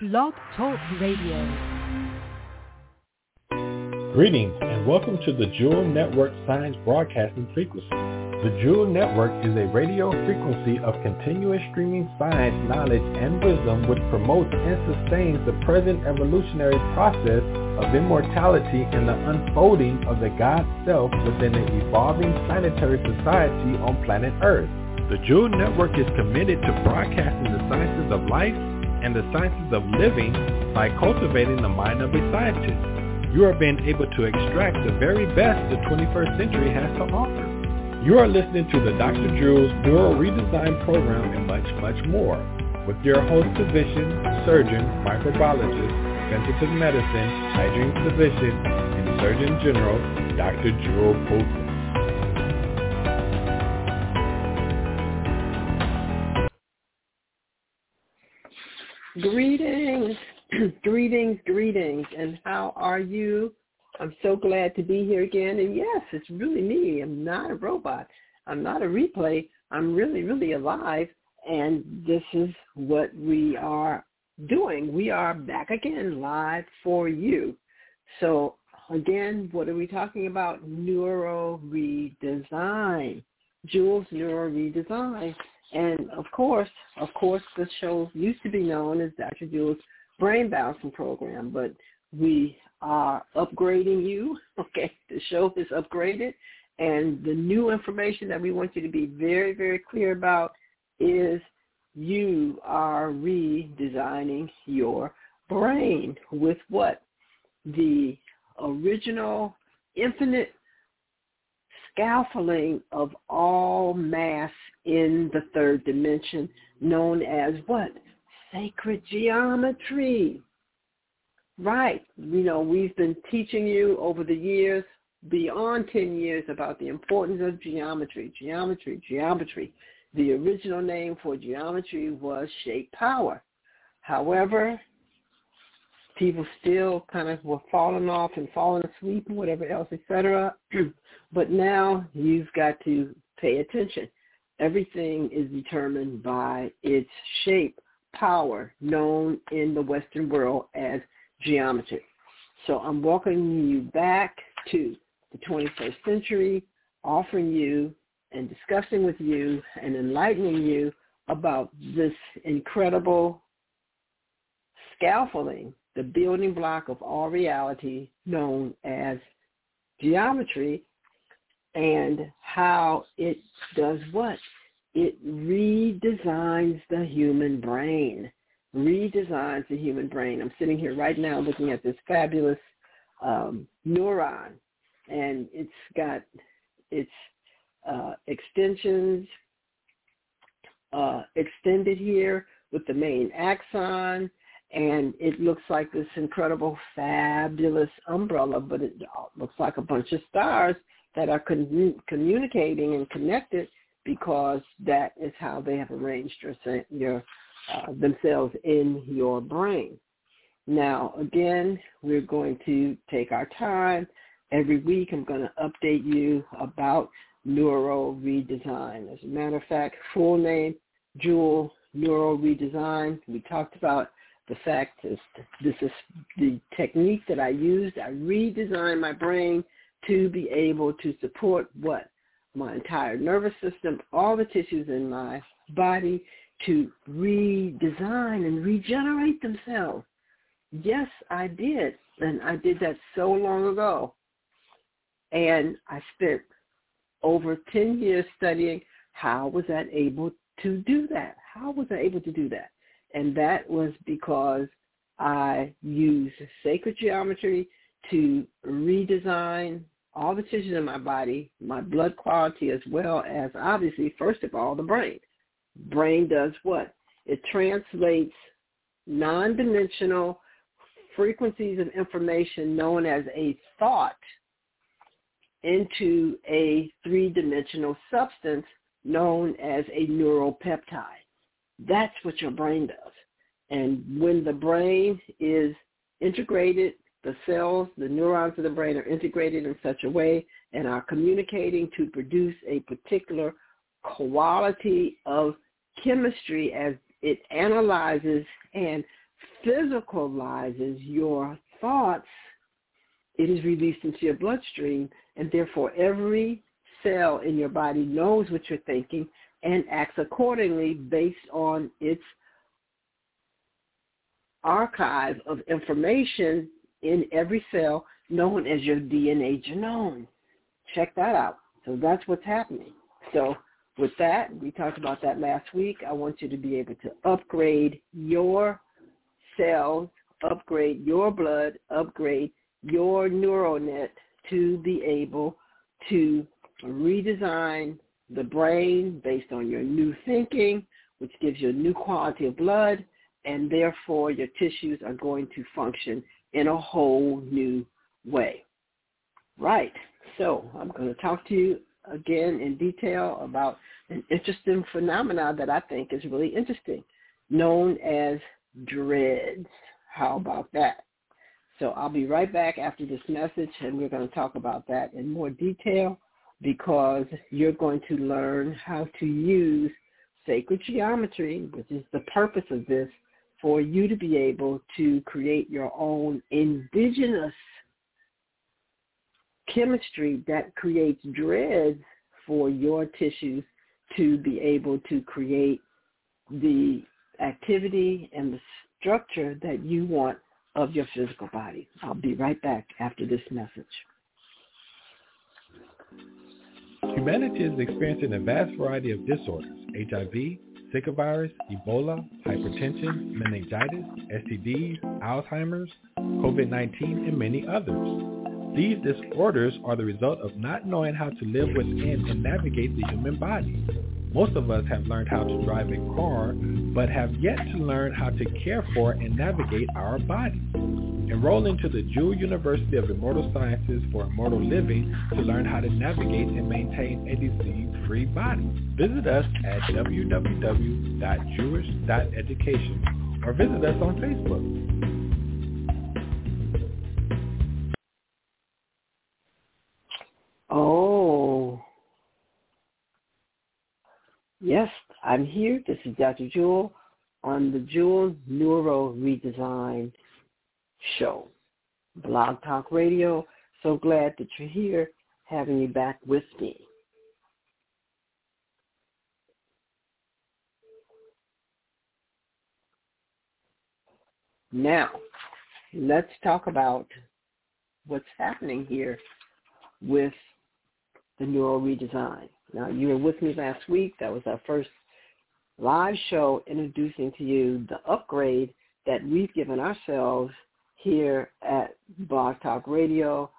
Blog Talk Radio. Greetings and welcome to the Jewel Network Science Broadcasting Frequency. The Jewel Network is a radio frequency of continuous streaming science, knowledge, and wisdom which promotes and sustains the present evolutionary process of immortality and the unfolding of the God self within an evolving planetary society on planet Earth. The Jewel Network is committed to broadcasting the sciences of life and the sciences of living by cultivating the mind of a scientist. You are being able to extract the very best the 21st century has to offer. You are listening to the Dr. Jewel's Neural Redesign Program and much, much more with your host physician, surgeon, microbiologist, Preventive Medicine, Hygiene Physician, and Surgeon General, Dr. Jewel Pookrum. Greetings, greetings, and how are you? I'm so glad to be here again, and yes, it's really me. I'm not a robot. I'm not a replay. I'm really, alive, and this is what we are doing. We are back again live for you. So again, what are we talking about? Neuro redesign, Jewel's Neuro Redesign. And of course the show used to be known as Dr. Jewel's Brain Bouncing Program, but we are upgrading you. Okay, the show is upgraded, and the new information that we want you to be very, very clear about is you are redesigning your brain with what? The original infinite scaffolding of all mass in the third dimension, known as what? Sacred geometry. Right. You know, we've been teaching you over the years, beyond 10 years, about the importance of geometry. The original name for geometry was shape power. However, people still kind of were falling off and falling asleep and whatever else, etc. But now you've got to pay attention. Everything is determined by its shape power, known in the Western world as geometry. So I'm welcoming you back to the 21st century, offering you and discussing with you and enlightening you about this incredible scaffolding, the building block of all reality known as geometry, and how it does what? It redesigns the human brain, I'm sitting here right now looking at this fabulous neuron, and it's got its extensions extended here with the main axon, and it looks like this incredible, fabulous umbrella, but it looks like a bunch of stars that are communicating and connected, because that is how they have arranged your themselves in your brain. Now, again, we're going to take our time. Every week I'm going to update you about Neuro Redesign. As a matter of fact, full name, Jewel Neuro Redesign. We talked about the fact that this is the technique that I used. I redesigned my brain to be able to support what? My entire nervous system, all the tissues in my body, to redesign and regenerate themselves. Yes, I did. And I did that so long ago. And I spent over 10 years studying how was I able to do that? And that was because I used sacred geometry to redesign all the tissues in my body, my blood quality, as well as, obviously, first of all, the brain. Brain does what? It translates non-dimensional frequencies of information known as a thought into a three-dimensional substance known as a neuropeptide. That's what your brain does. And when the brain is integrated, the cells, the neurons of the brain are integrated in such a way and are communicating to produce a particular quality of chemistry as it analyzes and physicalizes your thoughts, it is released into your bloodstream, and therefore every cell in your body knows what you're thinking and acts accordingly based on its archive of information in every cell known as your DNA genome. Check that out. So that's what's happening. So with that, we talked about that last week. I want you to be able to upgrade your cells, upgrade your blood, upgrade your neural net to be able to redesign the brain based on your new thinking, which gives you a new quality of blood, and therefore your tissues are going to function in a whole new way. Right. So I'm going to talk to you again in detail about an interesting phenomenon that I think is really interesting, known as DREADs. How about that? So I'll be right back after this message, and we're going to talk about that in more detail, because you're going to learn how to use sacred geometry, which is the purpose of this, for you to be able to create your own indigenous chemistry that creates DREADs for your tissues to be able to create the activity and the structure that you want of your physical body. I'll be right back after this message. Humanity is experiencing a vast variety of disorders: HIV, Zika virus, Ebola, hypertension, meningitis, STDs, Alzheimer's, COVID-19, and many others. These disorders are the result of not knowing how to live within and navigate the human body. Most of us have learned how to drive a car, but have yet to learn how to care for and navigate our bodies. Enroll into the Jewel University of Immortal Sciences for Immortal Living to learn how to navigate and maintain a disease-free body. Visit us at www.jewish.education or visit us on Facebook. Oh, yes, I'm here. This is Dr. Jewel on the Jewel Neuro Redesign Show, Blog Talk Radio. So glad that you're here, having you back with me. Now, let's talk about what's happening here with the neural redesign. Now, you were with me last week. That was our first live show introducing to you the upgrade that we've given ourselves here at Blog Talk Radio,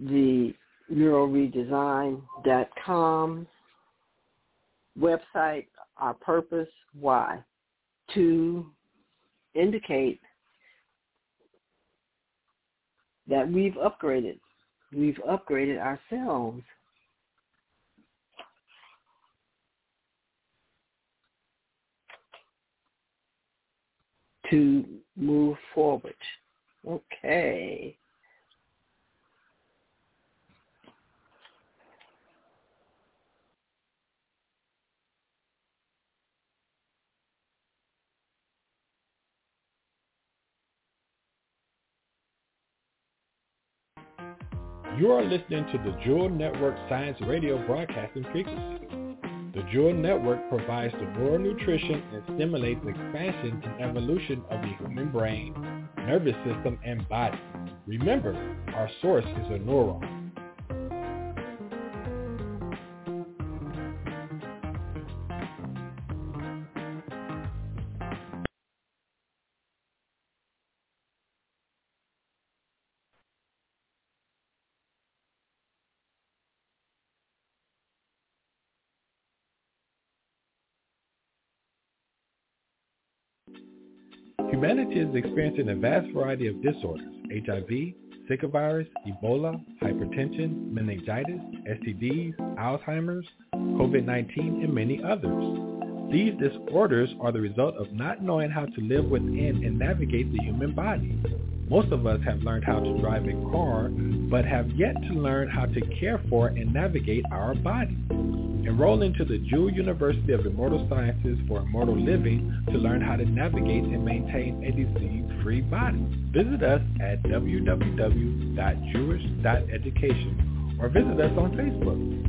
the neuralredesign.com website. Our purpose, why? To indicate that we've upgraded. We've upgraded ourselves. To move forward. Okay. You are listening to the Jewel Network Science Radio Broadcasting Frequency. The Jewel Network provides the neural nutrition and stimulates expansion and evolution of the human brain, nervous system, and body. Remember, our source is a neuron. Humanity is experiencing a vast variety of disorders: HIV, Zika virus, Ebola, hypertension, meningitis, STDs, Alzheimer's, COVID-19, and many others. These disorders are the result of not knowing how to live within and navigate the human body. Most of us have learned how to drive a car, but have yet to learn how to care for and navigate our bodies. Enroll into the Jewel University of Immortal Sciences for Immortal Living to learn how to navigate and maintain a disease-free body. Visit us at www.jewish.education or visit us on Facebook.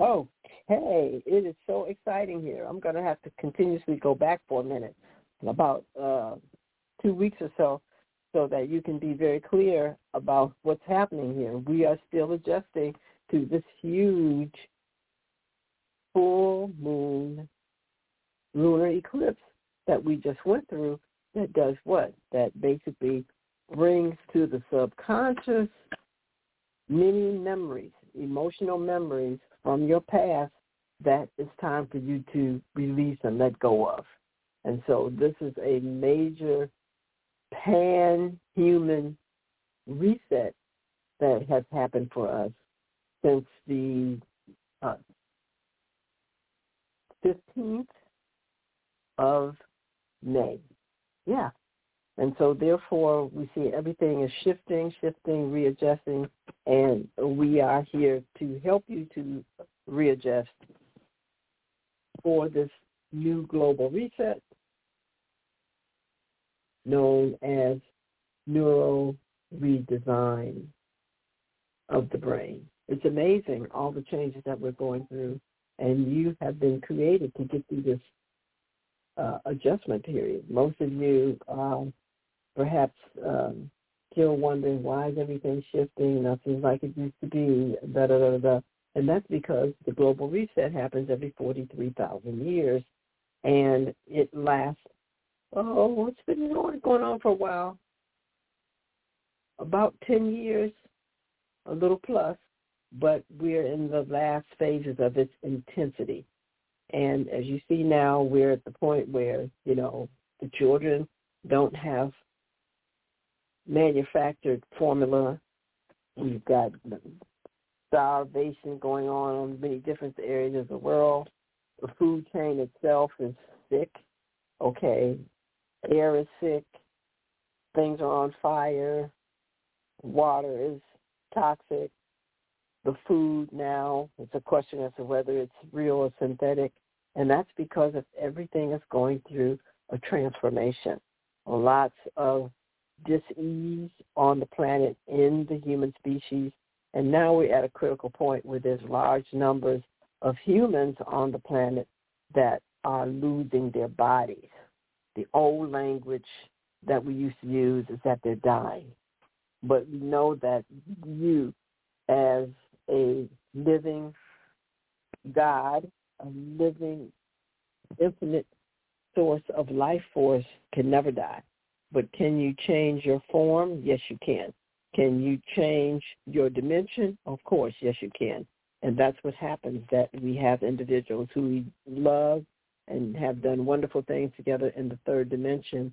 Okay, it is so exciting here. I'm going to have to continuously go back for a minute, about 2 weeks or so that you can be very clear about what's happening here. We are still adjusting to this huge full moon lunar eclipse that we just went through that does what? That basically brings to the subconscious many memories, emotional memories from your past that it's time for you to release and let go of. And so this is a major pan-human reset that has happened for us since the 15th of May. Yeah. And so therefore we see everything is shifting, readjusting, and we are here to help you to readjust for this new global reset known as neural redesign of the brain. It's amazing all the changes that we're going through, and you have been created to get through this adjustment period. Most of you perhaps still wondering, why is everything shifting? Nothing like it used to be, And that's because the global reset happens every 43,000 years, and it lasts, it's been going on for a while, about 10 years, a little plus, but we're in the last phases of its intensity. And as you see now, we're at the point where, the children don't have manufactured formula. We've got starvation going on in many different areas of the world. The food chain itself is sick. Okay, air is sick. Things are on fire. Water is toxic. The food now, it's a question as to whether it's real or synthetic, and that's because of everything is going through a transformation. Lots of dis-ease on the planet in the human species, and now we're at a critical point where there's large numbers of humans on the planet that are losing their bodies. The old language that we used to use is that they're dying. But we know that you, as a living God, a living infinite source of life force, can never die. But can you change your form? Yes, you can. Can you change your dimension? Of course, yes, you can. And that's what happens, that we have individuals who we love and have done wonderful things together in the third dimension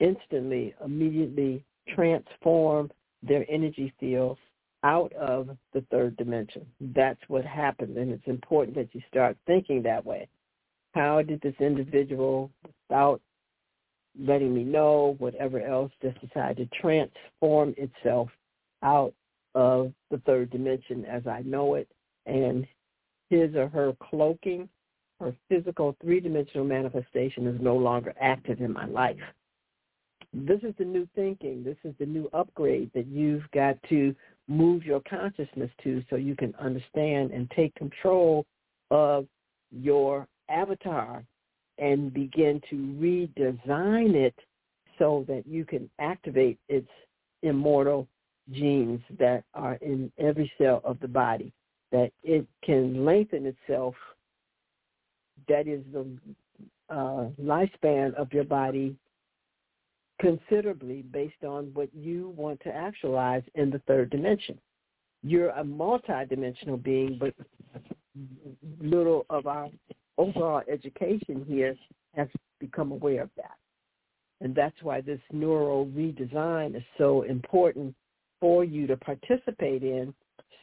instantly, immediately transform their energy field out of the third dimension. That's what happens, and it's important that you start thinking that way. How did this individual, without letting me know, whatever else, just decide to transform itself out of the third dimension as I know it? And his or her cloaking, her physical three-dimensional manifestation, is no longer active in my life. This is the new thinking. This is the new upgrade that you've got to move your consciousness to, so you can understand and take control of your avatar and begin to redesign it so that you can activate its immortal genes that are in every cell of the body, that it can lengthen itself. That is the lifespan of your body considerably based on what you want to actualize in the third dimension. You're a multidimensional being, but little of our overall education here has become aware of that. And that's why this neural redesign is so important for you to participate in,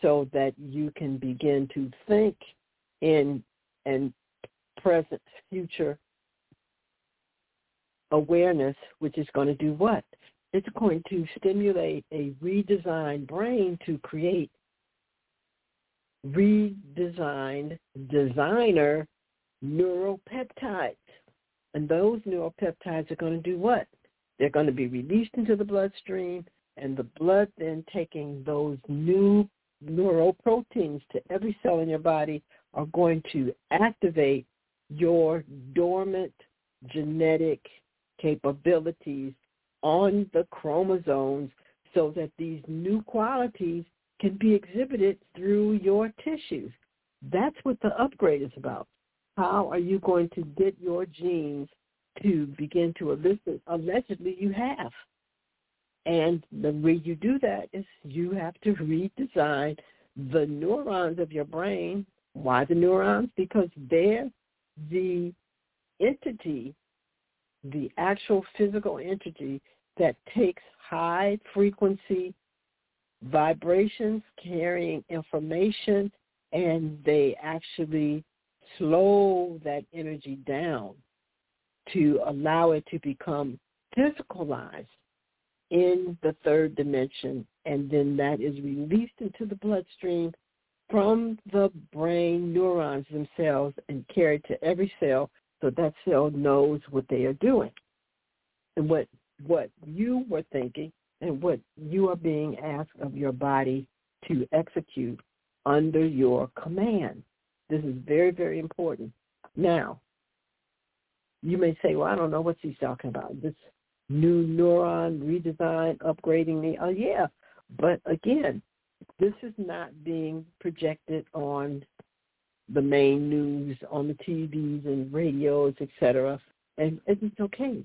so that you can begin to think in and present future awareness, which is going to do what? It's going to stimulate a redesigned brain to create redesigned designer neuropeptides. And those neuropeptides are going to do what? They're going to be released into the bloodstream, and the blood then taking those new neuroproteins to every cell in your body are going to activate your dormant genetic capabilities on the chromosomes so that these new qualities can be exhibited through your tissues. That's what the upgrade is about. How are you going to get your genes to begin to elicit allegedly you have? And the way you do that is you have to redesign the neurons of your brain. Why the neurons? Because they're the entity, the actual physical entity that takes high-frequency vibrations carrying information, and they actually slow that energy down to allow it to become physicalized in the third dimension, and then that is released into the bloodstream from the brain neurons themselves and carried to every cell so that cell knows what they are doing. And what you were thinking and what you are being asked of your body to execute under your command. This is very, very important. Now, you may say, well, I don't know what she's talking about. This new neuron redesign, upgrading me. Oh, yeah. But again, this is not being projected on the main news, on the TVs and radios, et cetera. And it's okay.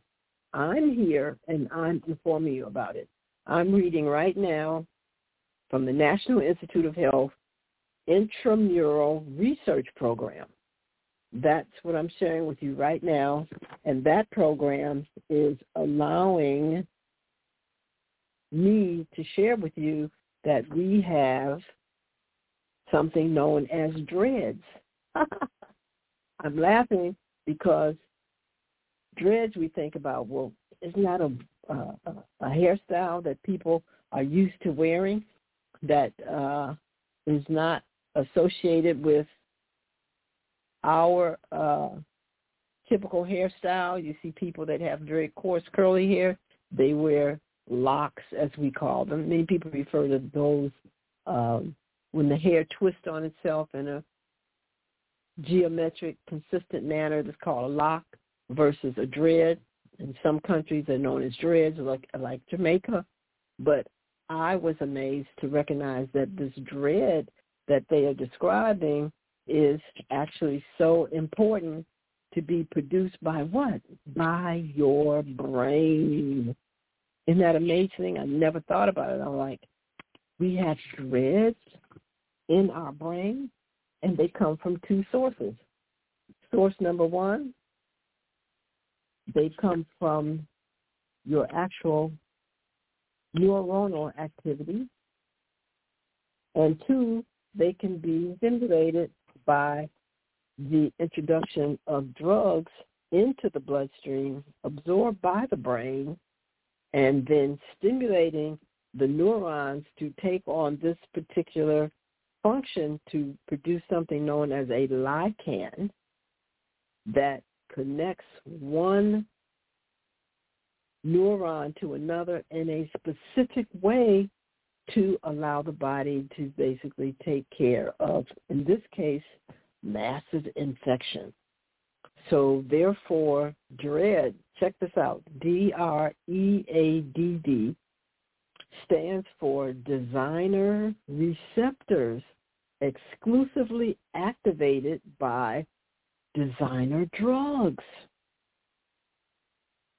I'm here, and I'm informing you about it. I'm reading right now from the National Institute of Health Intramural Research Program. That's what I'm sharing with you right now. And that program is allowing me to share with you that we have something known as DREADs. I'm laughing because DREADs we think about, well, it's not a hairstyle that people are used to wearing that is not associated with our typical hairstyle. You see people that have very coarse curly hair, they wear locks, as we call them. Many people refer to those when the hair twists on itself in a geometric, consistent manner. That's called a lock versus a dread. In some countries, they're known as dreads, like Jamaica. But I was amazed to recognize that this dread that they are describing is actually so important to be produced by what? By your brain. Isn't that amazing? I never thought about it. I'm like, we have dreads in our brain, and they come from two sources. Source number one, they come from your actual neuronal activity. And two, they can be stimulated by the introduction of drugs into the bloodstream, absorbed by the brain, and then stimulating the neurons to take on this particular function to produce something known as a ligand that connects one neuron to another in a specific way to allow the body to basically take care of, in this case, massive infection. So therefore, DREAD, check this out, D-R-E-A-D-D, stands for Designer Receptors Exclusively Activated by Designer Drugs.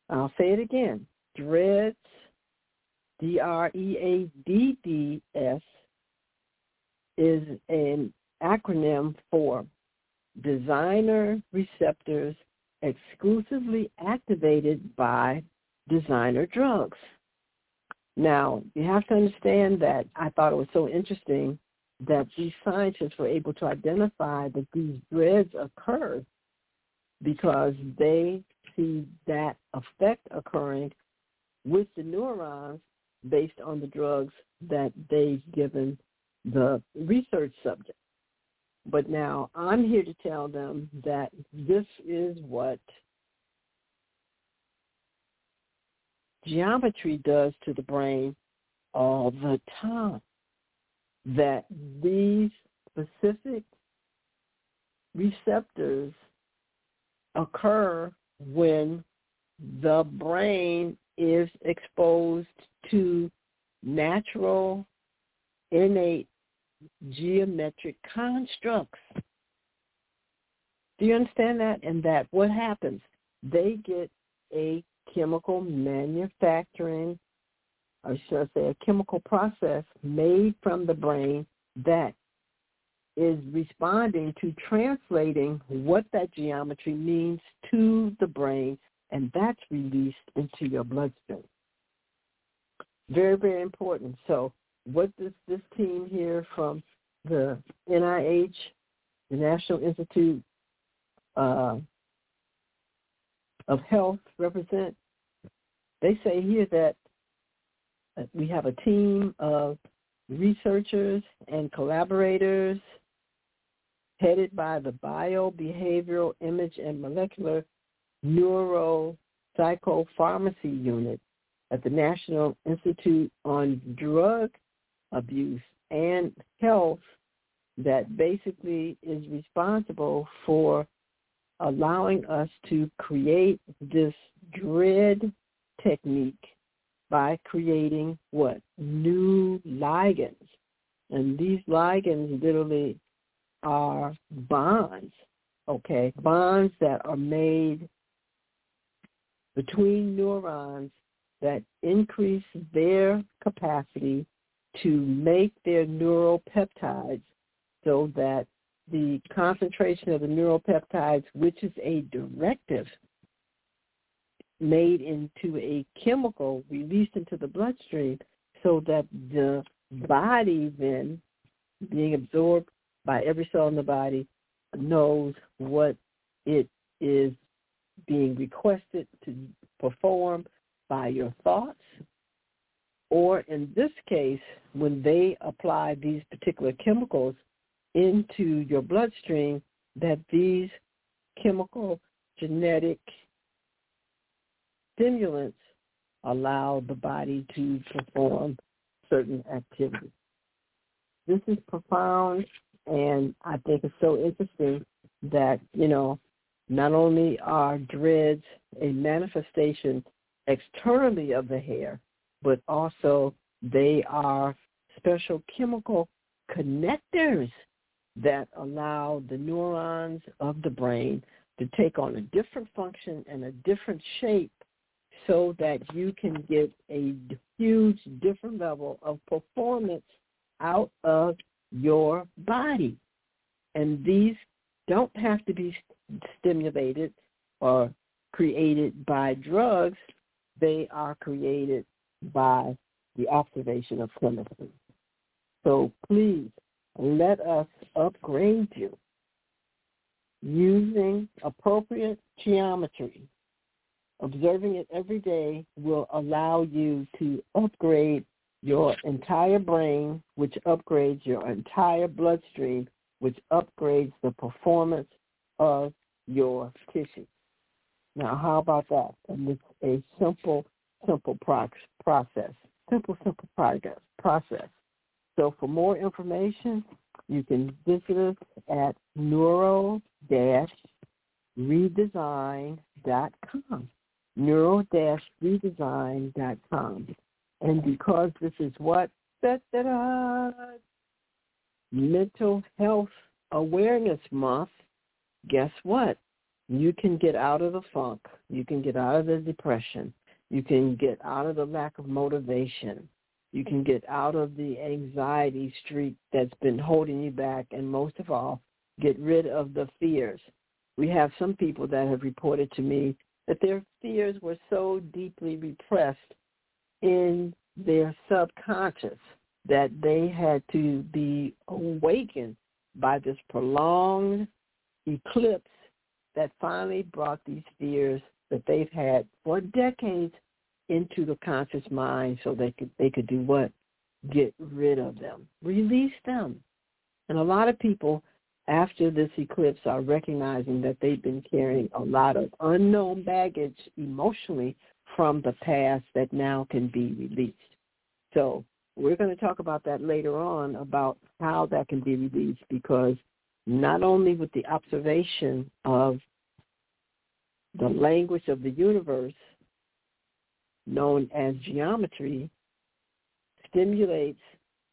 I'll say it again, DREADs, D-R-E-A-D-D-S, is an acronym for Designer Receptors Exclusively Activated by Designer Drugs. Now, you have to understand that I thought it was so interesting that these scientists were able to identify that these DREADs occur because they see that effect occurring with the neurons based on the drugs that they've given the research subject. But now I'm here to tell them that this is what geometry does to the brain all the time, that these specific receptors occur when the brain is exposed to natural, innate, geometric constructs. Do you understand that? And that what happens? They get a chemical manufacturing, or should I say a chemical process made from the brain that is responding to translating what that geometry means to the brain, and that's released into your bloodstream. Very, very important. So what this team here from the NIH, the National Institute of Health represent, they say here that we have a team of researchers and collaborators headed by the Biobehavioral Image and Molecular Neuropsychopharmacy Unit at the National Institute on Drug Abuse and Health, that basically is responsible for allowing us to create this DREAD technique by creating what? New ligands. And these ligands literally are bonds, okay? Bonds that are made between neurons that increase their capacity to make their neuropeptides, so that the concentration of the neuropeptides, which is a directive made into a chemical released into the bloodstream, so that the body then, being absorbed by every cell in the body, knows what it is being requested to perform by your thoughts. Or in this case, when they apply these particular chemicals into your bloodstream, that these chemical genetic stimulants allow the body to perform certain activities. This is profound, and I think it's so interesting that, you know, not only are dreads a manifestation externally of the hair, but also they are special chemical connectors that allow the neurons of the brain to take on a different function and a different shape, so that you can get a huge different level of performance out of your body. And these don't have to be stimulated or created by drugs. They are created by the observation of chemistry. So please, let us upgrade you using appropriate geometry. Observing it every day will allow you to upgrade your entire brain, which upgrades your entire bloodstream, which upgrades the performance of your tissue. Now, how about that? And it's a simple process. So for more information, you can visit us at neuro-redesign.com. Neuro-redesign.com. And because this is what? Mental Health Awareness Month, guess what? You can get out of the funk. You can get out of the depression. You can get out of the lack of motivation. You can get out of the anxiety streak that's been holding you back. And most of all, get rid of the fears. We have some people that have reported to me that their fears were so deeply repressed in their subconscious that they had to be awakened by this prolonged eclipse that finally brought these fears that they've had for decades into the conscious mind, so they could do what? Get rid of them, release them. And a lot of people after this eclipse are recognizing that they've been carrying a lot of unknown baggage emotionally from the past that now can be released. So we're going to talk about that later on, about how that can be released, because not only with the observation of the language of the universe, known as geometry, stimulates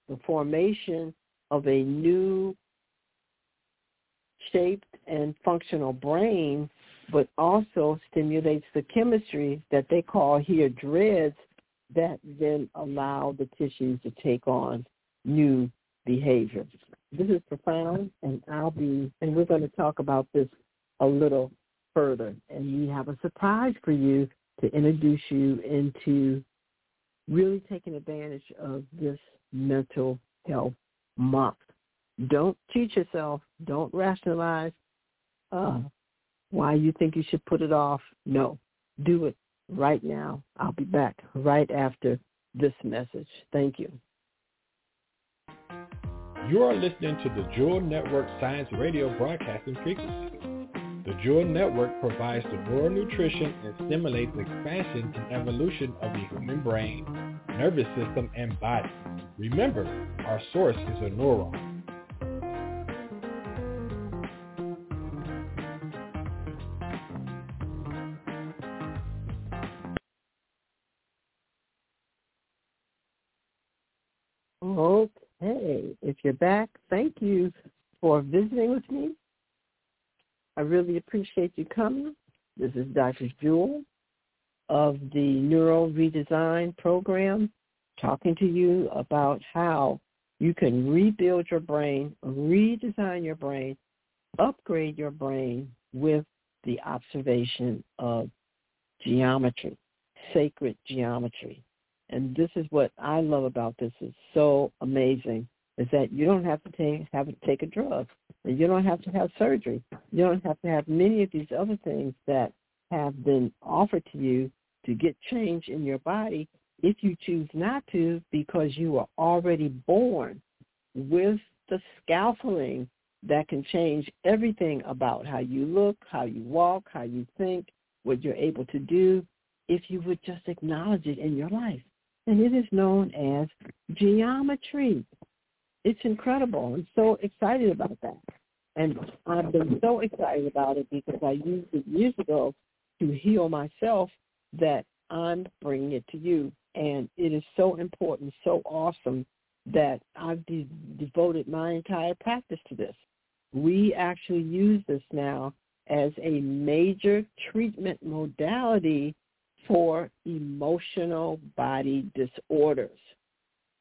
the formation of a new shaped and functional brain, but also stimulates the chemistry that they call here dreads, that then allow the tissues to take on new behavior. This is profound, and we're going to talk about this a little further. And we have a surprise for you to introduce you into really taking advantage of this mental health month. Don't cheat yourself. Don't rationalize why you think you should put it off. No, do it right now. I'll be back right after this message. Thank you. You are listening to the Jewel Network Science Radio Broadcasting Frequency. The Jewel Network provides the rural nutrition and stimulates expansion and evolution of the human brain, nervous system, and body. Remember, our source is a neuron. Okay, if you're back, thank you for visiting with me. I really appreciate you coming. This is Dr. Jewel of the Neuro Redesign Program, talking to you about how you can rebuild your brain, redesign your brain, upgrade your brain with the observation of geometry, sacred geometry. And this is what I love about this, is so amazing, is that you don't have to take a drug. You don't have to have surgery. You don't have to have many of these other things that have been offered to you to get change in your body if you choose not to, because you are already born with the scaffolding that can change everything about how you look, how you walk, how you think, what you're able to do, if you would just acknowledge it in your life. And it is known as geometry. It's incredible. I'm so excited about that. And I've been so excited about it because I used it years ago to heal myself, that I'm bringing it to you. And it is so important, so awesome, that I've devoted my entire practice to this. We actually use this now as a major treatment modality for emotional body disorders.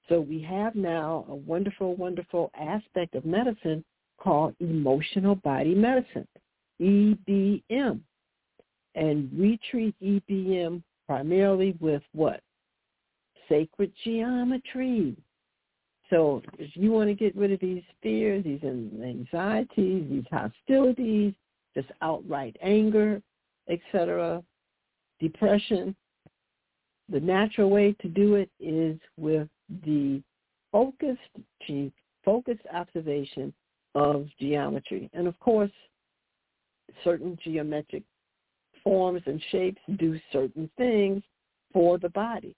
So we have now a wonderful, wonderful aspect of medicine called emotional body medicine, EBM. And we treat EBM primarily with what? Sacred geometry. So if you want to get rid of these fears, these anxieties, these hostilities, just outright anger, etc., depression, the natural way to do it is with the focused observation of geometry. And of course, certain geometric forms and shapes do certain things for the body,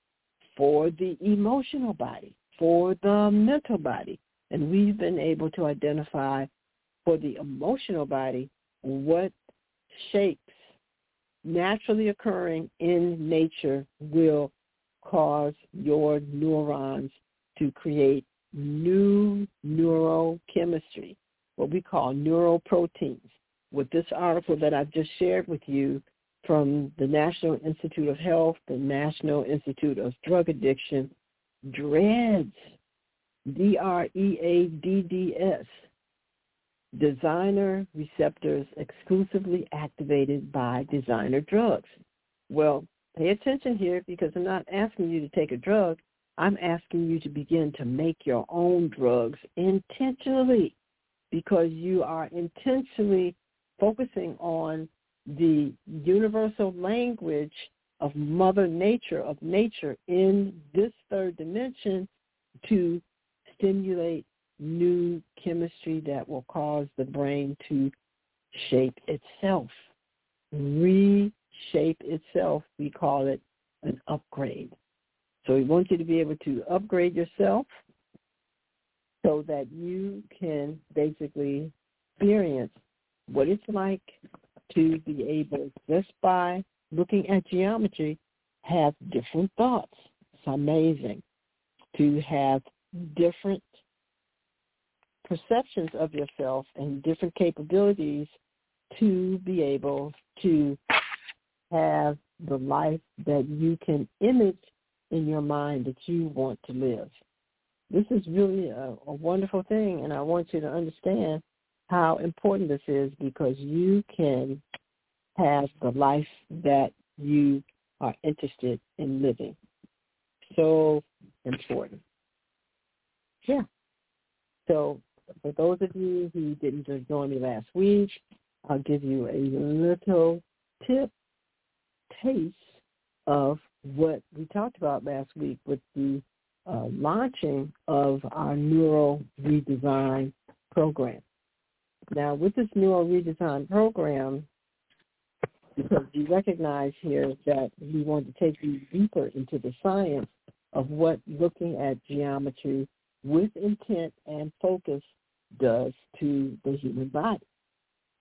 for the emotional body, for the mental body. And we've been able to identify for the emotional body what shapes naturally occurring in nature will cause your neurons to create new neurochemistry, what we call neuroproteins. With this article that I've just shared with you from the National Institute of Health, the National Institute of Drug Addiction, DREADDs, DREADDS, designer receptors exclusively activated by designer drugs. Well, pay attention here, because I'm not asking you to take a drug. I'm asking you to begin to make your own drugs intentionally, because you are intentionally focusing on the universal language of Mother Nature, of nature in this third dimension to stimulate new chemistry that will cause the brain to shape itself, reshape itself. We call it an upgrade. So we want you to be able to upgrade yourself so that you can basically experience what it's like to be able, just by looking at geometry, have different thoughts. It's amazing to have different perceptions of yourself and different capabilities to be able to have the life that you can image in your mind that you want to live. This is really a wonderful thing, and I want you to understand how important this is, because you can have the life that you are interested in living. So important. Yeah. So for those of you who didn't just join me last week, I'll give you a little taste of what we talked about last week with the launching of our neural redesign program. Now, with this neural redesign program, because we recognize here that we want to take you deeper into the science of what looking at geometry with intent and focus does to the human body.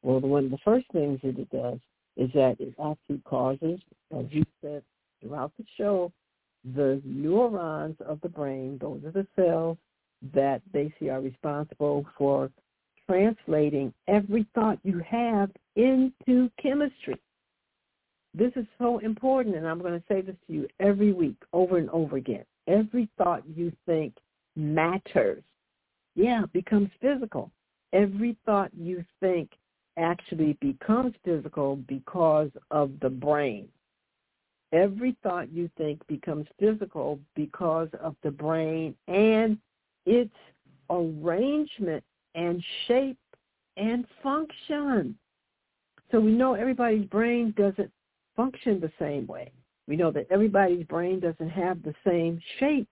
Well, one of the first things that it does is that it actually causes, as you said throughout the show, the neurons of the brain, those are the cells that basically are responsible for translating every thought you have into chemistry. This is so important, and I'm going to say this to you every week, over and over again. Every thought you think matters. Yeah, becomes physical. Every thought you think actually becomes physical because of the brain. Every thought you think becomes physical because of the brain and its arrangement and shape and function. So we know everybody's brain doesn't function the same way. We know that everybody's brain doesn't have the same shape,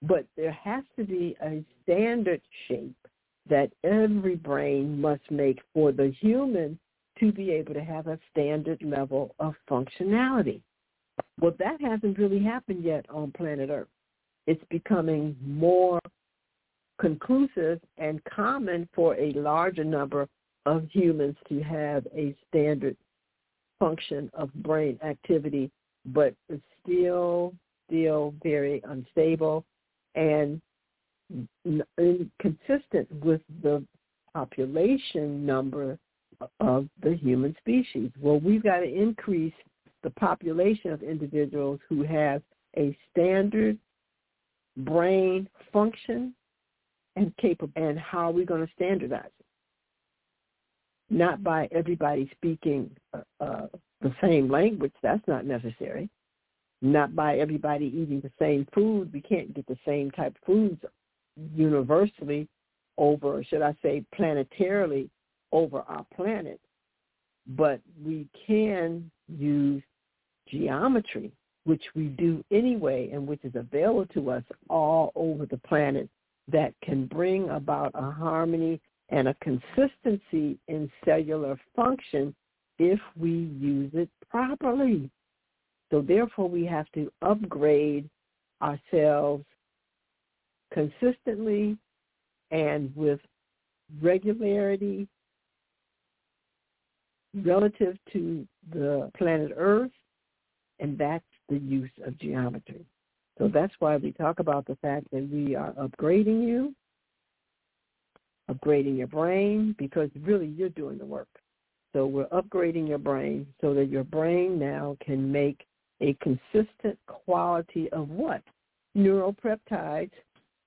but there has to be a standard shape that every brain must make for the human to be able to have a standard level of functionality. Well, that hasn't really happened yet on planet Earth. It's becoming more conclusive and common for a larger number of humans to have a standard function of brain activity, but it's still very unstable and inconsistent with the population number of the human species. Well, we've got to increase the population of individuals who have a standard brain function and capable, and how are we going to standardize it? Not by everybody speaking the same language. That's not necessary. Not by everybody eating the same food. We can't get the same type of foods universally over, should I say, planetarily over our planet. But we can use geometry, which we do anyway and which is available to us all over the planet, that can bring about a harmony and a consistency in cellular function if we use it properly. So therefore, we have to upgrade ourselves consistently and with regularity relative to the planet Earth, and that's the use of geometry. So that's why we talk about the fact that we are upgrading you, upgrading your brain, because really you're doing the work. So we're upgrading your brain so that your brain now can make a consistent quality of what? Neuropeptides.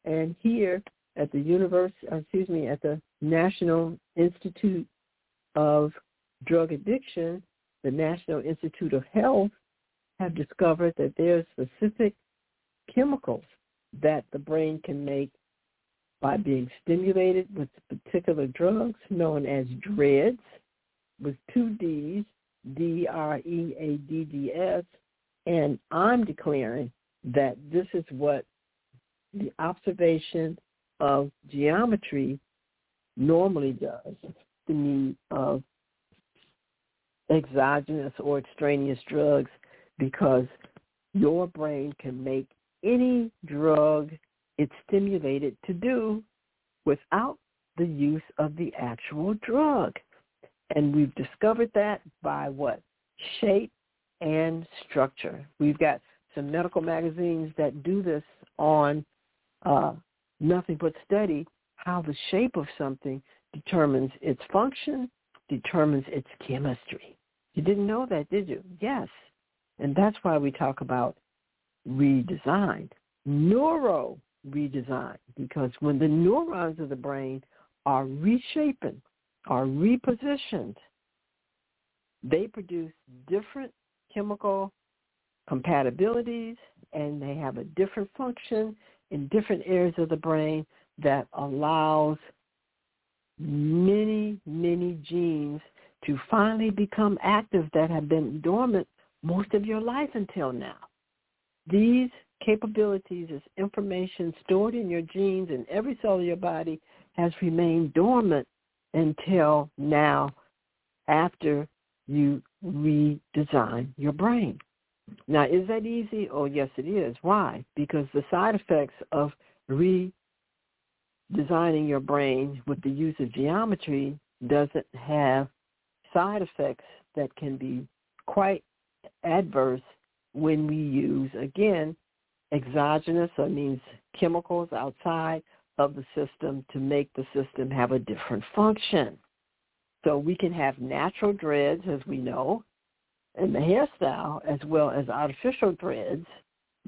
And here at the at the National Institute of Drug Addiction, the National Institute of Health, have discovered that there are specific chemicals that the brain can make by being stimulated with particular drugs known as DREADs, with two Ds, DREADDs, and I'm declaring that this is what the observation of geometry normally does, the need of exogenous or extraneous drugs, because your brain can make any drug it's stimulated to do without the use of the actual drug. And we've discovered that by what? Shape and structure. We've got some medical magazines that do this on nothing but study how the shape of something determines its function, determines its chemistry. You didn't know that, did you? Yes. And that's why we talk about redesign, neuro redesign, because when the neurons of the brain are reshapen, are repositioned, they produce different chemical compatibilities, and they have a different function in different areas of the brain that allows many, many genes to finally become active that have been dormant most of your life until now. These capabilities, this information stored in your genes and every cell of your body has remained dormant until now after you redesign your brain. Now, is that easy? Oh, yes, it is. Why? Because the side effects of redesigning your brain with the use of geometry doesn't have side effects that can be quite adverse when we use, again, exogenous, that means chemicals outside of the system to make the system have a different function. So we can have natural dreads, as we know, and the hairstyle, as well as artificial dreads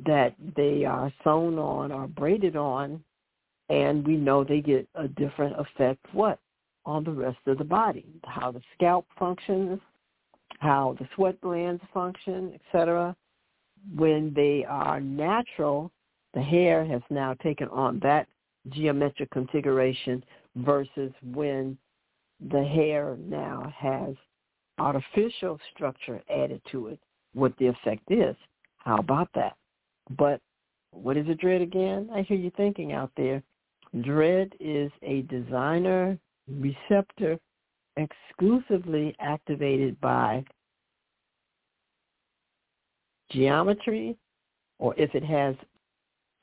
that they are sewn on or braided on, and we know they get a different effect, what? On the rest of the body, how the scalp functions, how the sweat glands function, etc. When they are natural, the hair has now taken on that geometric configuration versus when the hair now has artificial structure added to it, what the effect is. How about that? But what is a dread again? I hear you thinking out there. Dread is a designer receptor exclusively activated by geometry, or if it has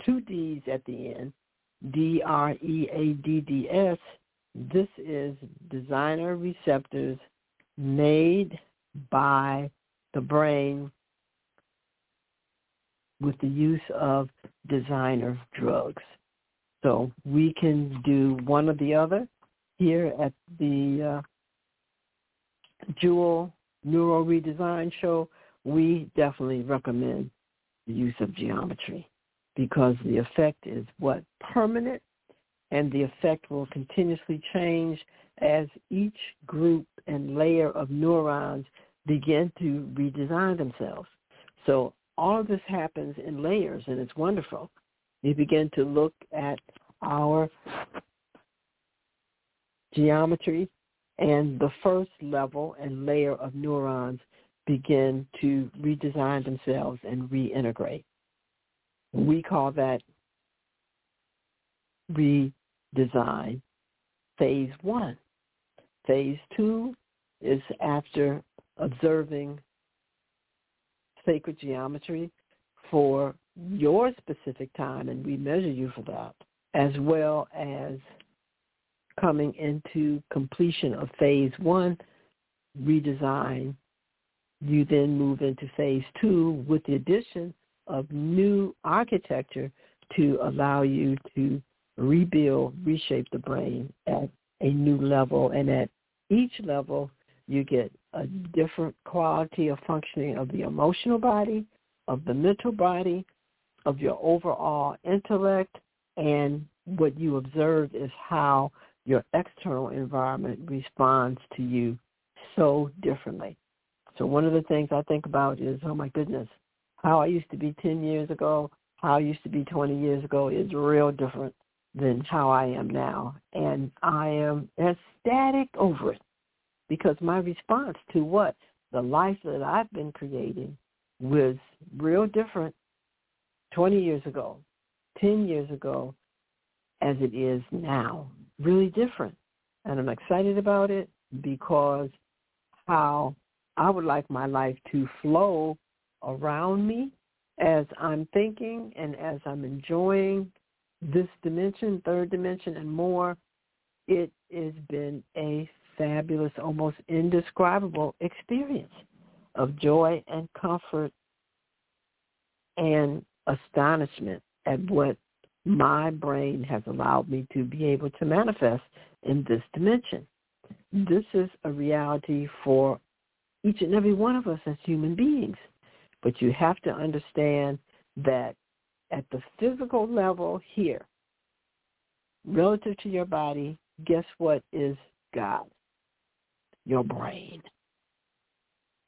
two D's at the end, DREADDs, this is designer receptors made by the brain with the use of designer drugs. So we can do one or the other here at the Jewel Neuro Redesign Show. We definitely recommend the use of geometry because the effect is what? Permanent, and the effect will continuously change as each group and layer of neurons begin to redesign themselves. So all of this happens in layers, and it's wonderful. You begin to look at our geometry, and the first level and layer of neurons begin to redesign themselves and reintegrate. We call that redesign phase 1. Phase 2 is after observing sacred geometry for your specific time, and we measure you for that, as well as coming into completion of phase 1, redesign. You then move into phase 2 with the addition of new architecture to allow you to rebuild, reshape the brain at a new level. And at each level, you get a different quality of functioning of the emotional body, of the mental body, of your overall intellect, and what you observe is how your external environment responds to you so differently. So one of the things I think about is, oh my goodness, how I used to be 10 years ago, how I used to be 20 years ago is real different than how I am now. And I am ecstatic over it because my response to what? the life that I've been creating was real different 20 years ago, 10 years ago, as it is now. Really different. And I'm excited about it because how I would like my life to flow around me as I'm thinking and as I'm enjoying this dimension, third dimension, and more. It has been a fabulous, almost indescribable experience of joy and comfort and astonishment at what my brain has allowed me to be able to manifest in this dimension. This is a reality for each and every one of us as human beings. But you have to understand that at the physical level here, relative to your body, guess what is God? Your brain.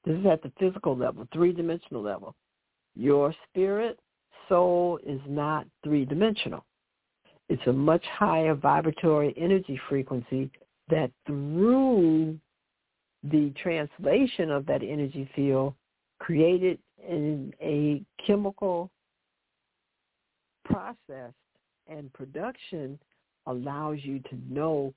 This is at the physical level, three-dimensional level. Your spirit, soul is not three-dimensional. It's a much higher vibratory energy frequency that through the translation of that energy field created in a chemical process and production allows you to know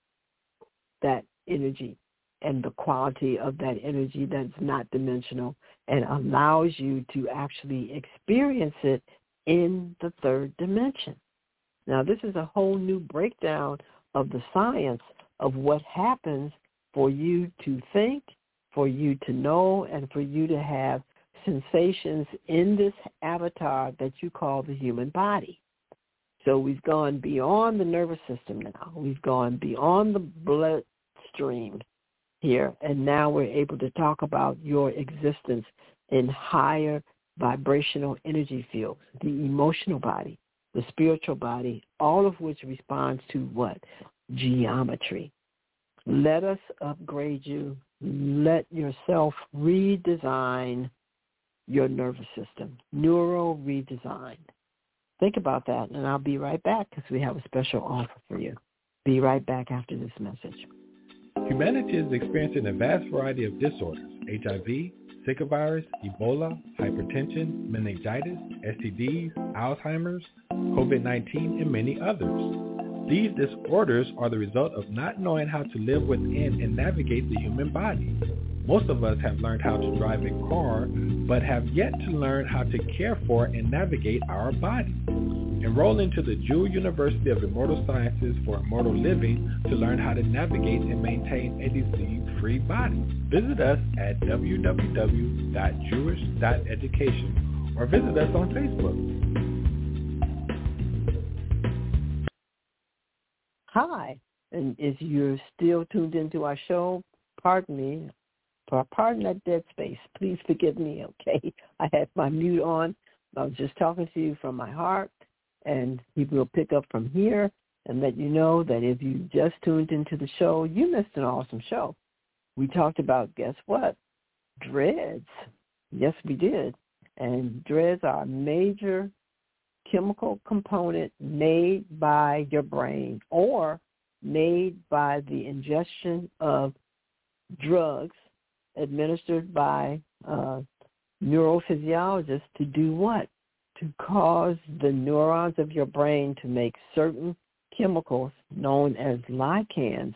that energy and the quality of that energy that's not dimensional and allows you to actually experience it in the third dimension. Now, this is a whole new breakdown of the science of what happens for you to think, for you to know, and for you to have sensations in this avatar that you call the human body. So we've gone beyond the nervous system now. We've gone beyond the bloodstream here, and now we're able to talk about your existence in higher vibrational energy fields, the emotional body, the spiritual body, all of which responds to what? Geometry. Let us upgrade you. Let yourself redesign your nervous system, neural redesign. Think about that, and I'll be right back because we have a special offer for you. Be right back after this message. Humanity is experiencing a vast variety of disorders, HIV, Zika virus, Ebola, hypertension, meningitis, STDs, Alzheimer's, COVID-19, and many others. These disorders are the result of not knowing how to live within and navigate the human body. Most of us have learned how to drive a car, but have yet to learn how to care for and navigate our body. Enroll into the Jewel University of Immortal Sciences for Immortal Living to learn how to navigate and maintain a disease-free body. Visit us at www.jewish.education or visit us on Facebook. Hi, and if you're still tuned into our show, pardon that dead space. Please forgive me, okay? I had my mute on. I was just talking to you from my heart, and we will pick up from here and let you know that if you just tuned into the show, you missed an awesome show. We talked about, guess what? Dreads. Yes, we did. And dreads are a major chemical component made by your brain or made by the ingestion of drugs administered by neurophysiologists to do what? To cause the neurons of your brain to make certain chemicals known as ligands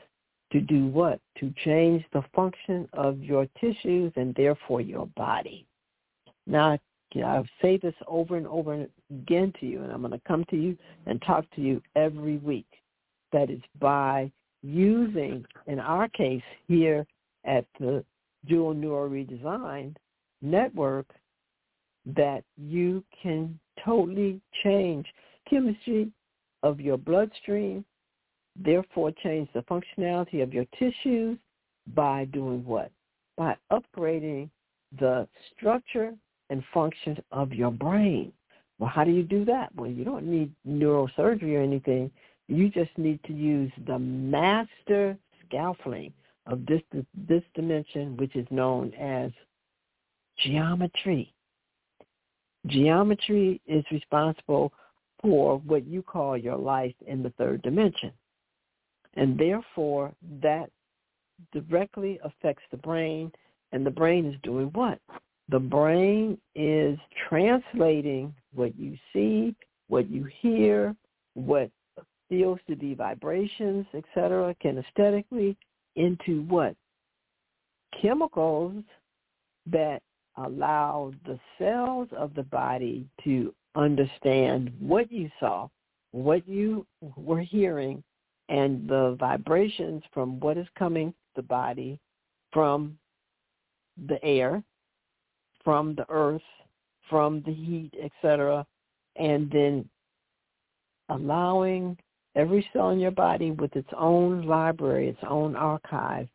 to do what? To change the function of your tissues and therefore your body. Now, I'll say this over and over again to you, and I'm going to come to you and talk to you every week. That is by using, in our case here at the Jewel Neural Redesign Network, that you can totally change chemistry of your bloodstream, therefore change the functionality of your tissues by doing what? By upgrading the structure and function of your brain. Well, how do you do that? Well, you don't need neurosurgery or anything. You just need to use the master scaffolding of this dimension, which is known as geometry. Geometry is responsible for what you call your life in the third dimension. And therefore, that directly affects the brain And the brain is doing what? The brain is translating what you see, what you hear, what feels to be vibrations, etc., kinesthetically, into what? Chemicals that allow the cells of the body to understand what you saw, what you were hearing, and the vibrations from what is coming to the body from the air, from the earth, from the heat, etc., and then allowing every cell in your body with its own library, its own archive,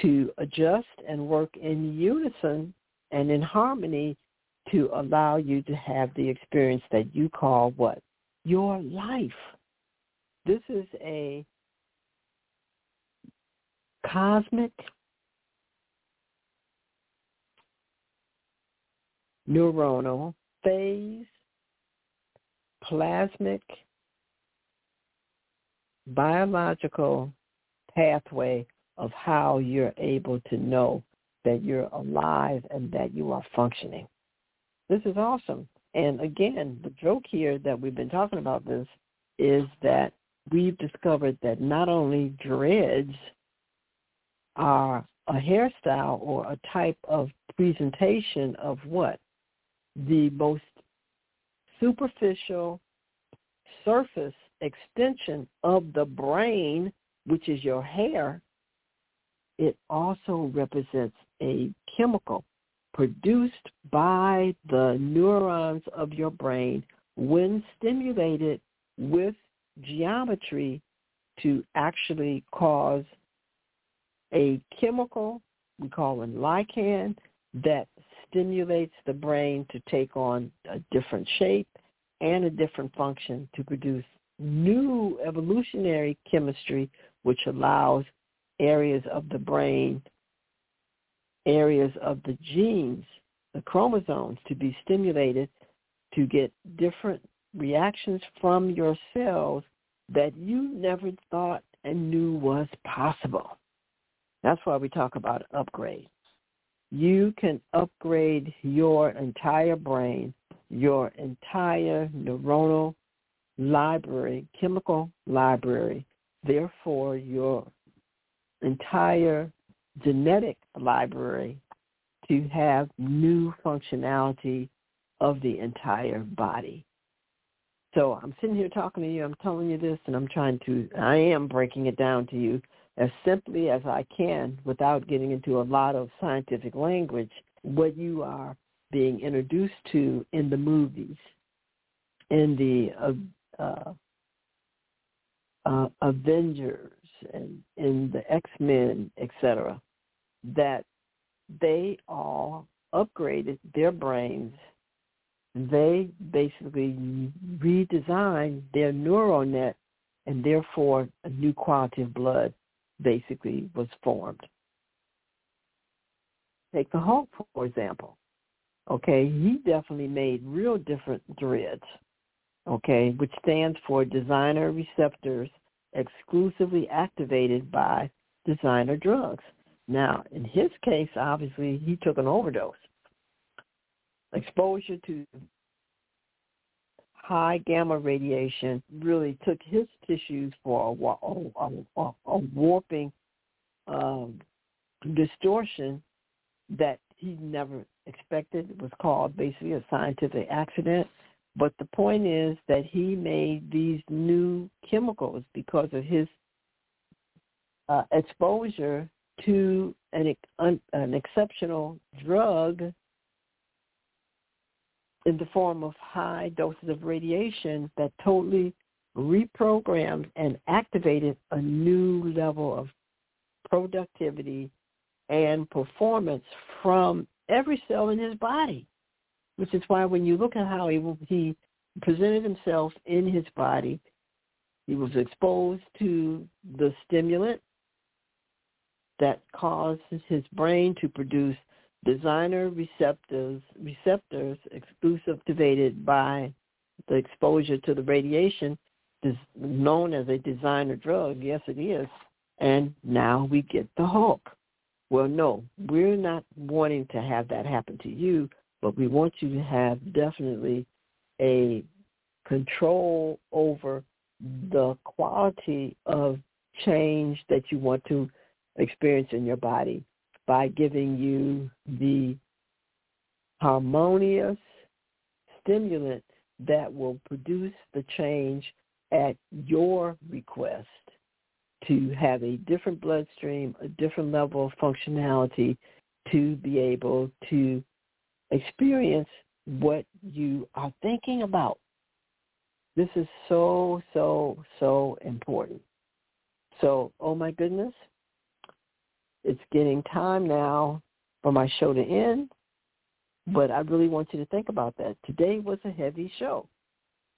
to adjust and work in unison and in harmony to allow you to have the experience that you call what? Your life. This is a cosmic neuronal phase plasmic biological pathway of how you're able to know that you're alive and that you are functioning. This is awesome. And again, the joke here that we've been talking about this is that we've discovered that not only dreads are a hairstyle or a type of presentation of what? The most superficial surface extension of the brain, which is your hair. It also represents a chemical produced by the neurons of your brain when stimulated with geometry to actually cause a chemical, we call it lycan, that stimulates the brain to take on a different shape and a different function to produce new evolutionary chemistry, which allows areas of the brain, areas of the genes, the chromosomes, to be stimulated to get different reactions from your cells that you never thought and knew was possible. That's why we talk about upgrade. You can upgrade your entire brain, your entire neuronal library, chemical library, therefore your entire genetic library to have new functionality of the entire body. So I'm sitting here talking to you, I'm telling you this, and I am breaking it down to you as simply as I can without getting into a lot of scientific language, what you are being introduced to in the movies, in the Avengers, and in the X-Men, etc., that they all upgraded their brains. They basically redesigned their neural net, and therefore a new quality of blood basically was formed. Take the Hulk, for example. Okay, he definitely made real different dreads, okay, which stands for designer receptors exclusively activated by designer drugs. Now, in his case, obviously, he took an overdose. Exposure to high gamma radiation really took his tissues for a warping distortion that he never expected. It was called basically a scientific accident. But the point is that he made these new chemicals because of his exposure to an exceptional drug in the form of high doses of radiation that totally reprogrammed and activated a new level of productivity and performance from every cell in his body. Which is why when you look at how he presented himself in his body, he was exposed to the stimulant that caused his brain to produce designer receptors exclusivated by the exposure to the radiation, is known as a designer drug. Yes, it is. And now we get the Hulk. Well, no, we're not wanting to have that happen to you, but we want you to have definitely a control over the quality of change that you want to experience in your body by giving you the harmonious stimulant that will produce the change at your request, to have a different bloodstream, a different level of functionality, to be able to experience what you are thinking about. This is so, so, so important. So, oh my goodness, it's getting time now for my show to end, but I really want you to think about that. Today was a heavy show.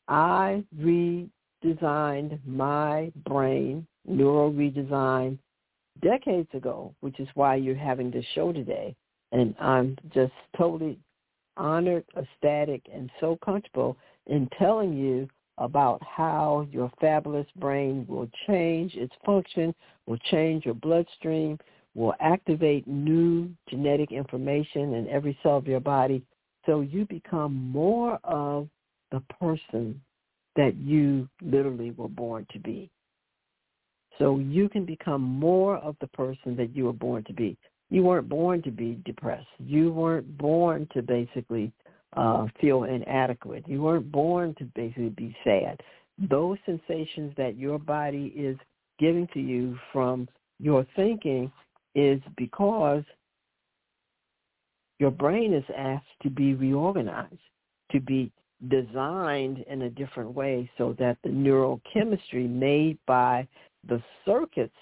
I redesigned my brain, neural redesign, decades ago, which is why you're having this show today. And I'm just totally honored, ecstatic, and so comfortable in telling you about how your fabulous brain will change its function, will change your bloodstream, will activate new genetic information in every cell of your body, so you become more of the person that you literally were born to be. So you can become more of the person that you were born to be. You weren't born to be depressed. You weren't born to basically feel inadequate. You weren't born to basically be sad. Those sensations that your body is giving to you from your thinking is because your brain is asked to be reorganized, to be designed in a different way so that the neurochemistry made by the circuits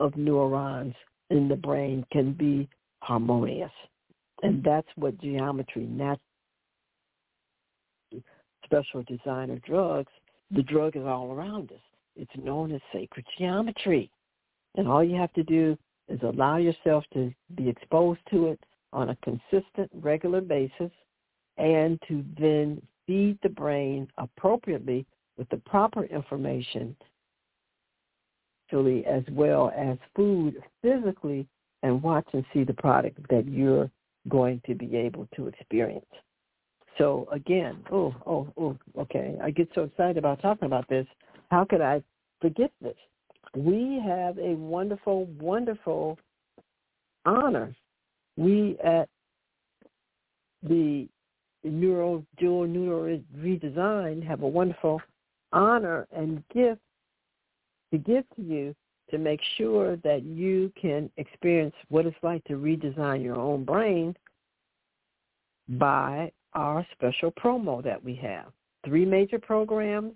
of neurons in the brain can be harmonious. And that's what geometry, not special design of drugs, the drug is all around us. It's known as sacred geometry. And all you have to do is allow yourself to be exposed to it on a consistent, regular basis, and to then feed the brain appropriately with the proper information, as well as food physically, and watch and see the product that you're going to be able to experience. So again, okay, I get so excited about talking about this. How could I forget this? We have a wonderful, wonderful honor. We at the Jewel Redesign have a wonderful honor and gift to give to you to make sure that you can experience what it's like to redesign your own brain by our special promo that we have. 3 major programs.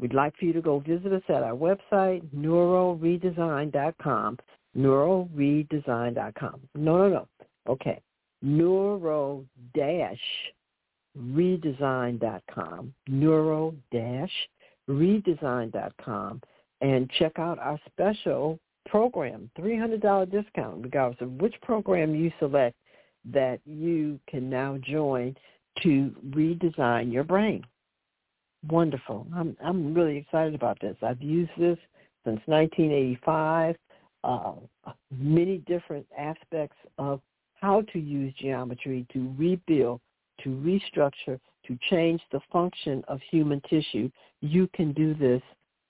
We'd like for you to go visit us at our website, neuroredesign.com. Neuroredesign.com. No. Okay. Neuro-redesign.com. Neuro-redesign.com. And check out our special program, $300 discount, regardless of which program you select, that you can now join to redesign your brain. Wonderful. I'm really excited about this. I've used this since 1985, many different aspects of how to use geometry to rebuild, to restructure, to change the function of human tissue. You can do this.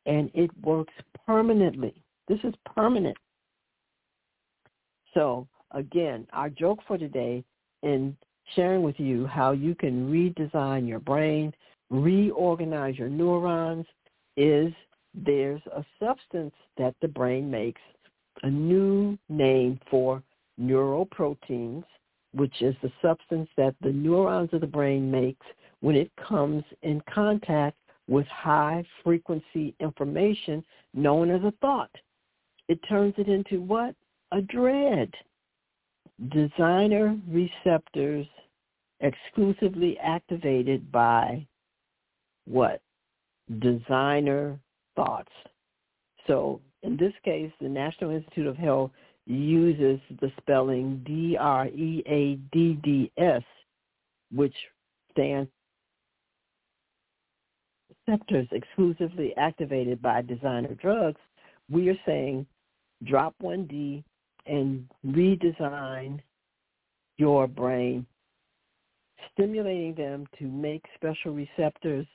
And it works permanently. This is permanent. So, again, our joke for today in sharing with you how you can redesign your brain, reorganize your neurons, is there's a substance that the brain makes, a new name for neuroproteins, which is the substance that the neurons of the brain makes when it comes in contact with high-frequency information known as a thought. It turns it into what? A dread. Designer receptors exclusively activated by what? Designer thoughts. So in this case, the National Institute of Health uses the spelling DREADDS, which stands receptors exclusively activated by designer drugs. We are saying drop 1D and redesign your brain, stimulating them to make special receptors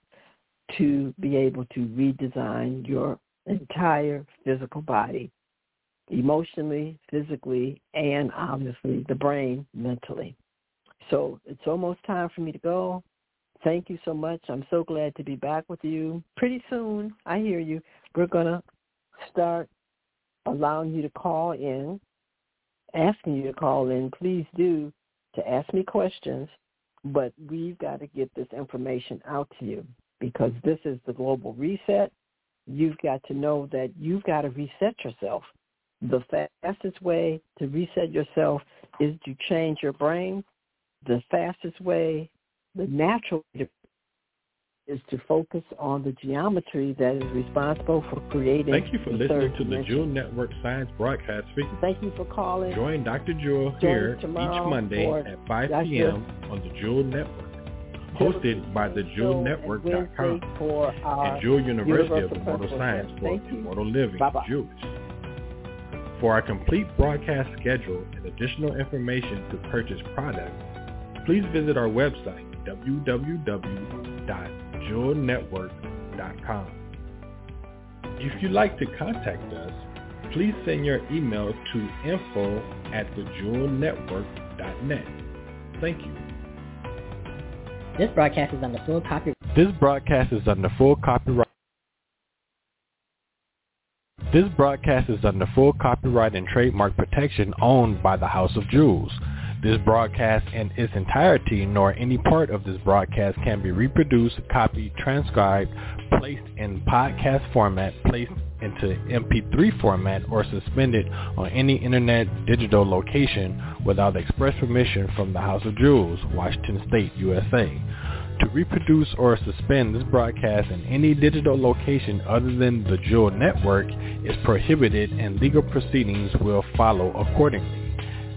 to be able to redesign your entire physical body, emotionally, physically, and obviously the brain mentally. So it's almost time for me to go. Thank you so much. I'm so glad to be back with you. Pretty soon, I hear you, we're going to start allowing you to call in, asking you to call in. Please do, to ask me questions, but we've got to get this information out to you because this is the global reset. You've got to know that you've got to reset yourself. The fastest way to reset yourself is to change your brain. The fastest way, the natural way, is to focus on the geometry that is responsible for creating. Thank you for listening to the Jewel Network Science Broadcast Feature. Thank you for calling. Join Dr. Jewel here each Monday at 5 p.m. on the Jewel Network, hosted by the JewelNetwork.com and Jewel University of Immortal Science for Immortal Living, Jewel. For our complete broadcast schedule and additional information to purchase products, please visit our website, www.jewelnetwork.com. If you'd like to contact us, please send your email to info@thejewelnetwork.net. Thank you. This broadcast is under full copyright and trademark protection owned by the House of Jewels. This broadcast in its entirety nor any part of this broadcast can be reproduced, copied, transcribed, placed in podcast format, placed into MP3 format, or suspended on any internet digital location without express permission from the House of Jewels, Washington State, USA. To reproduce or suspend this broadcast in any digital location other than the Jewel Network is prohibited, and legal proceedings will follow accordingly.